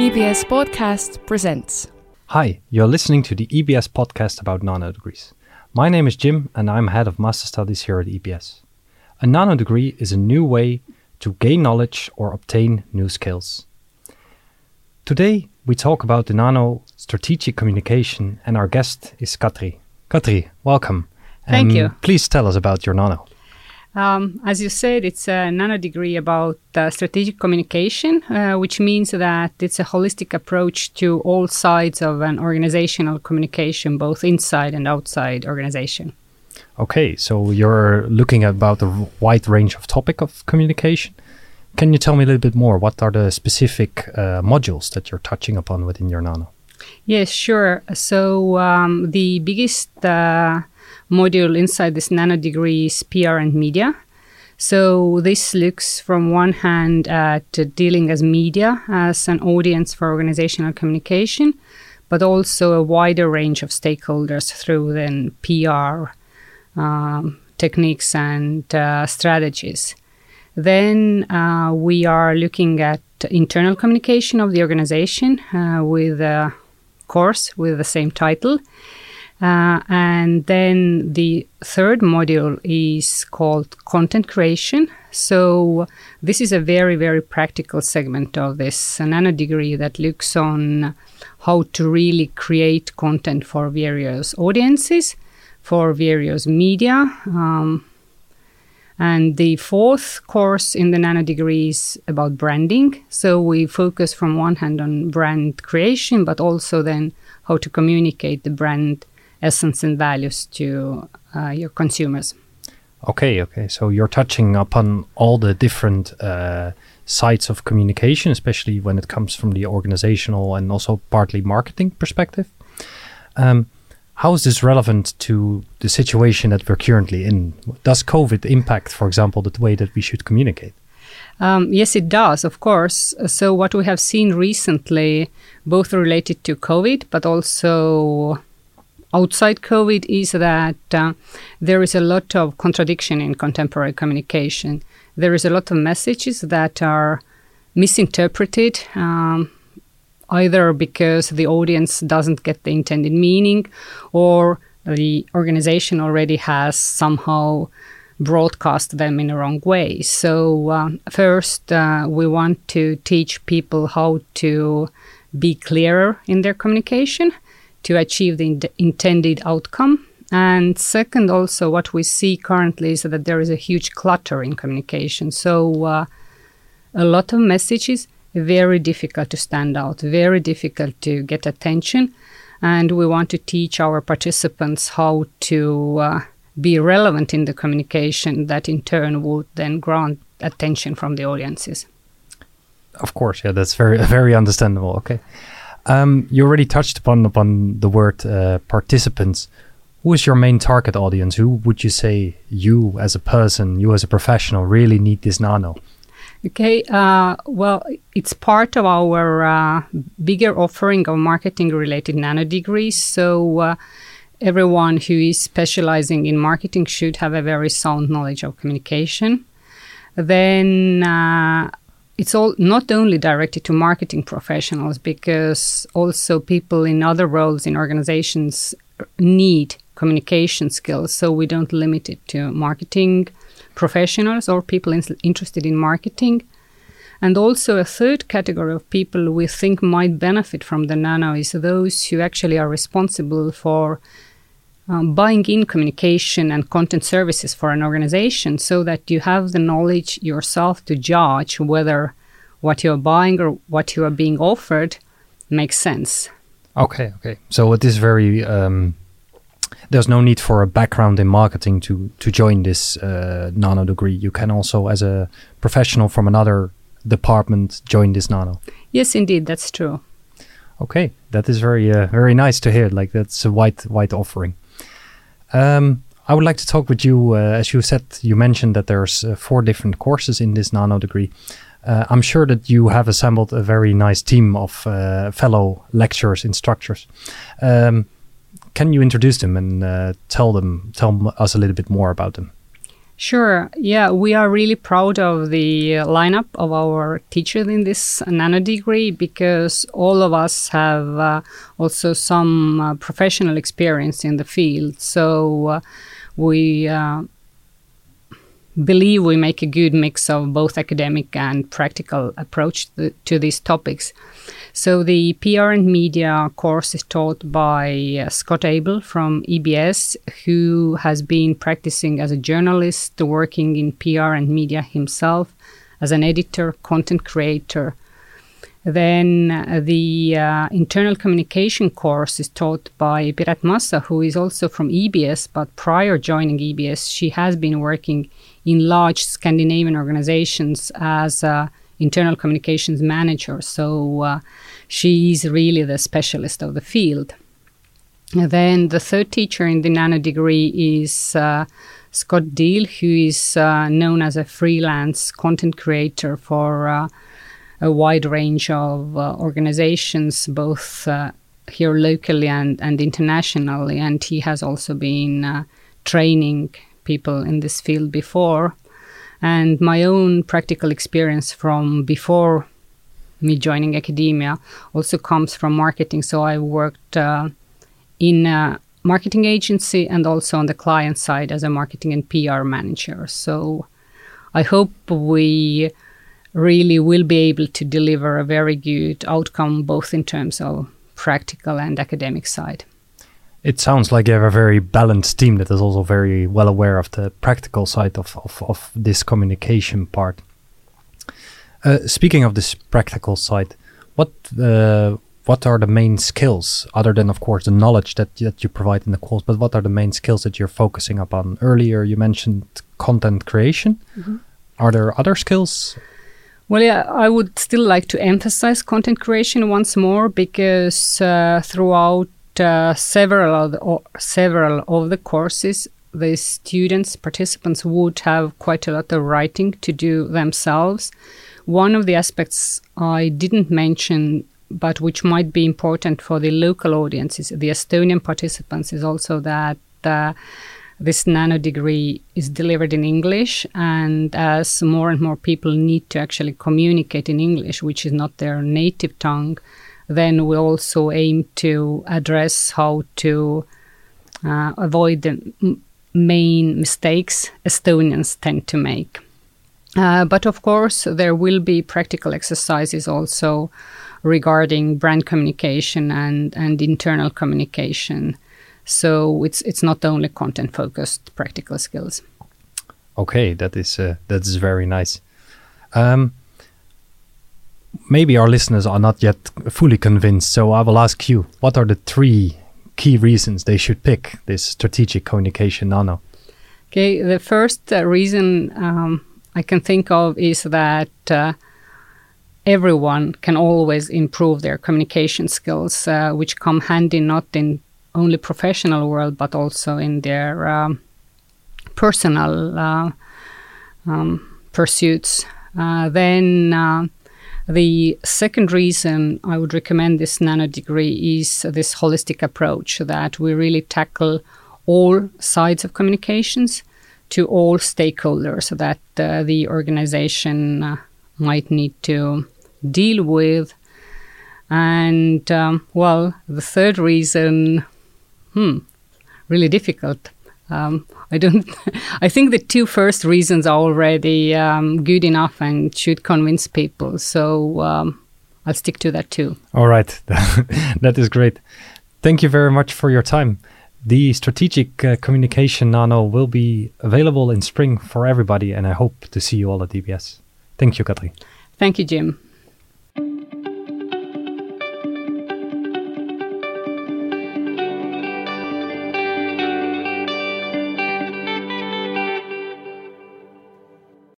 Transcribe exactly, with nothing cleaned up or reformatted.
E B S Podcast presents. Hi, you're listening to the E B S podcast about nanodegree. My name is Jim and I'm head of master studies here at E B S. A nanodegree is a new way to gain knowledge or obtain new skills. Today we talk about the nano strategic communication and our guest is Katrin. Katrin, welcome. Thank um, you. Please tell us about your nano. Um, as you said, it's a nanodegree about uh, strategic communication, uh, which means that it's a holistic approach to all sides of an organizational communication, both inside and outside organization. Okay, so you're looking at about a wide range of topic of communication. Can you tell me a little bit more? What are the specific uh, modules that you're touching upon within your nano? Yes, sure. So um, the biggest Uh, module inside this nanodegree is P R and media. So this looks from one hand at dealing as media, as an audience for organizational communication, but also a wider range of stakeholders through then P R um, techniques and uh, strategies. Then uh, we are looking at internal communication of the organization uh, with a course with the same title. Uh, and then the third module is called content creation. So this is a very, very practical segment of this nanodegree that looks on how to really create content for various audiences, for various media. Um, and the fourth course in the nanodegree is about branding. So we focus from one hand on brand creation, but also then how to communicate the brand essence and values to uh, your consumers. Okay, okay. So you're touching upon all the different uh, sides of communication, especially when it comes from the organizational and also partly marketing perspective. Um, how is this relevant to the situation that we're currently in? Does COVID impact, for example, the way that we should communicate? Um, yes, it does, of course. So what we have seen recently, both related to COVID, but also outside COVID, is that uh, there is a lot of contradiction in contemporary communication. There is a lot of messages that are misinterpreted, um, either because the audience doesn't get the intended meaning or the organization already has somehow broadcast them in the wrong way. So uh, first, uh, we want to teach people how to be clearer in their communication to achieve the in- intended outcome. And second, also what we see currently is that there is a huge clutter in communication. So uh, a lot of messages, very difficult to stand out, very difficult to get attention. And we want to teach our participants how to uh, be relevant in the communication that in turn would then grant attention from the audiences. Of course, yeah, that's very, very understandable. Okay. Um, you already touched upon upon the word uh, participants. Who is your main target audience? Who would you say you as a person, you as a professional, really need this nano? Okay, uh, well, it's part of our uh, bigger offering of marketing-related nanodegrees. So uh, everyone who is specializing in marketing should have a very sound knowledge of communication. Then Uh, It's all not only directed to marketing professionals, because also people in other roles in organizations need communication skills. So we don't limit it to marketing professionals or people in, interested in marketing. And also a third category of people we think might benefit from the nano is those who actually are responsible for Um, buying in communication and content services for an organization, so that you have the knowledge yourself to judge whether what you're buying or what you are being offered makes sense. Okay, okay. So it is very, um, there's no need for a background in marketing to, to join this uh, nano degree. You can also, as a professional from another department, join this nano. Yes, indeed, that's true. Okay, that is very, uh, very nice to hear. Like, that's a wide, wide offering. Um, I would like to talk with you, uh, as you said, you mentioned that there's uh, four different courses in this nano degree. Uh, I'm sure that you have assembled a very nice team of uh, fellow lecturers, instructors. Um, can you introduce them and uh, tell them, tell us a little bit more about them? Sure. Yeah, we are really proud of the lineup of our teachers in this nano degree because all of us have uh, also some uh, professional experience in the field. So uh, we uh, believe we make a good mix of both academic and practical approach th- to these topics. So the P R and media course is taught by uh, Scott Abel from E B S, who has been practicing as a journalist, working in P R and media himself as an editor, content creator. Then uh, the uh, internal communication course is taught by Pirat Massa, who is also from E B S, but prior joining E B S, she has been working in large Scandinavian organizations as a internal communications manager, so uh, she's really the specialist of the field. And then the third teacher in the nano degree is uh, Scott Deal, who is uh, known as a freelance content creator for uh, a wide range of uh, organizations, both uh, here locally and, and internationally, and he has also been uh, training people in this field before. And my own practical experience from before me joining academia also comes from marketing. So I worked uh, in a marketing agency and also on the client side as a marketing and P R manager. So I hope we really will be able to deliver a very good outcome, both in terms of practical and academic side. It sounds like you have a very balanced team that is also very well aware of the practical side of, of, of this communication part. Uh, speaking of this practical side, what uh, what are the main skills, other than, of course, the knowledge that, that you provide in the course, but what are the main skills that you're focusing upon? Earlier, you mentioned content creation. Mm-hmm. Are there other skills? Well, yeah, I would still like to emphasize content creation once more because uh, throughout Uh, several of the, or several of the courses, the students, participants would have quite a lot of writing to do themselves. One of the aspects I didn't mention, but which might be important for the local audiences, the Estonian participants, is also that uh, this nano degree is delivered in English, and as more and more people need to actually communicate in English, which is not their native tongue, then we also aim to address how to uh, avoid the m- main mistakes Estonians tend to make. Uh, but of course, there will be practical exercises also regarding brand communication and, and internal communication. So it's it's not only content-focused practical skills. Okay, that is uh, that is very nice. Um, Maybe our listeners are not yet fully convinced, so I will ask you, what are the three key reasons they should pick this strategic communication nano? Okay, the first uh, reason um, I can think of is that uh, everyone can always improve their communication skills, uh, which come handy not in only professional world, but also in their um, personal uh, um, pursuits. Uh, then... Uh, The second reason I would recommend this nano degree is this holistic approach that we really tackle all sides of communications to all stakeholders that uh, the organization uh, might need to deal with. And, um, well, the third reason, hmm, really difficult. Um, I don't. I think the two first reasons are already um, good enough and should convince people. So um, I'll stick to that too. All right, that is great. Thank you very much for your time. The strategic uh, communication nano will be available in spring for everybody, and I hope to see you all at E B S. Thank you, Katrin. Thank you, Jim.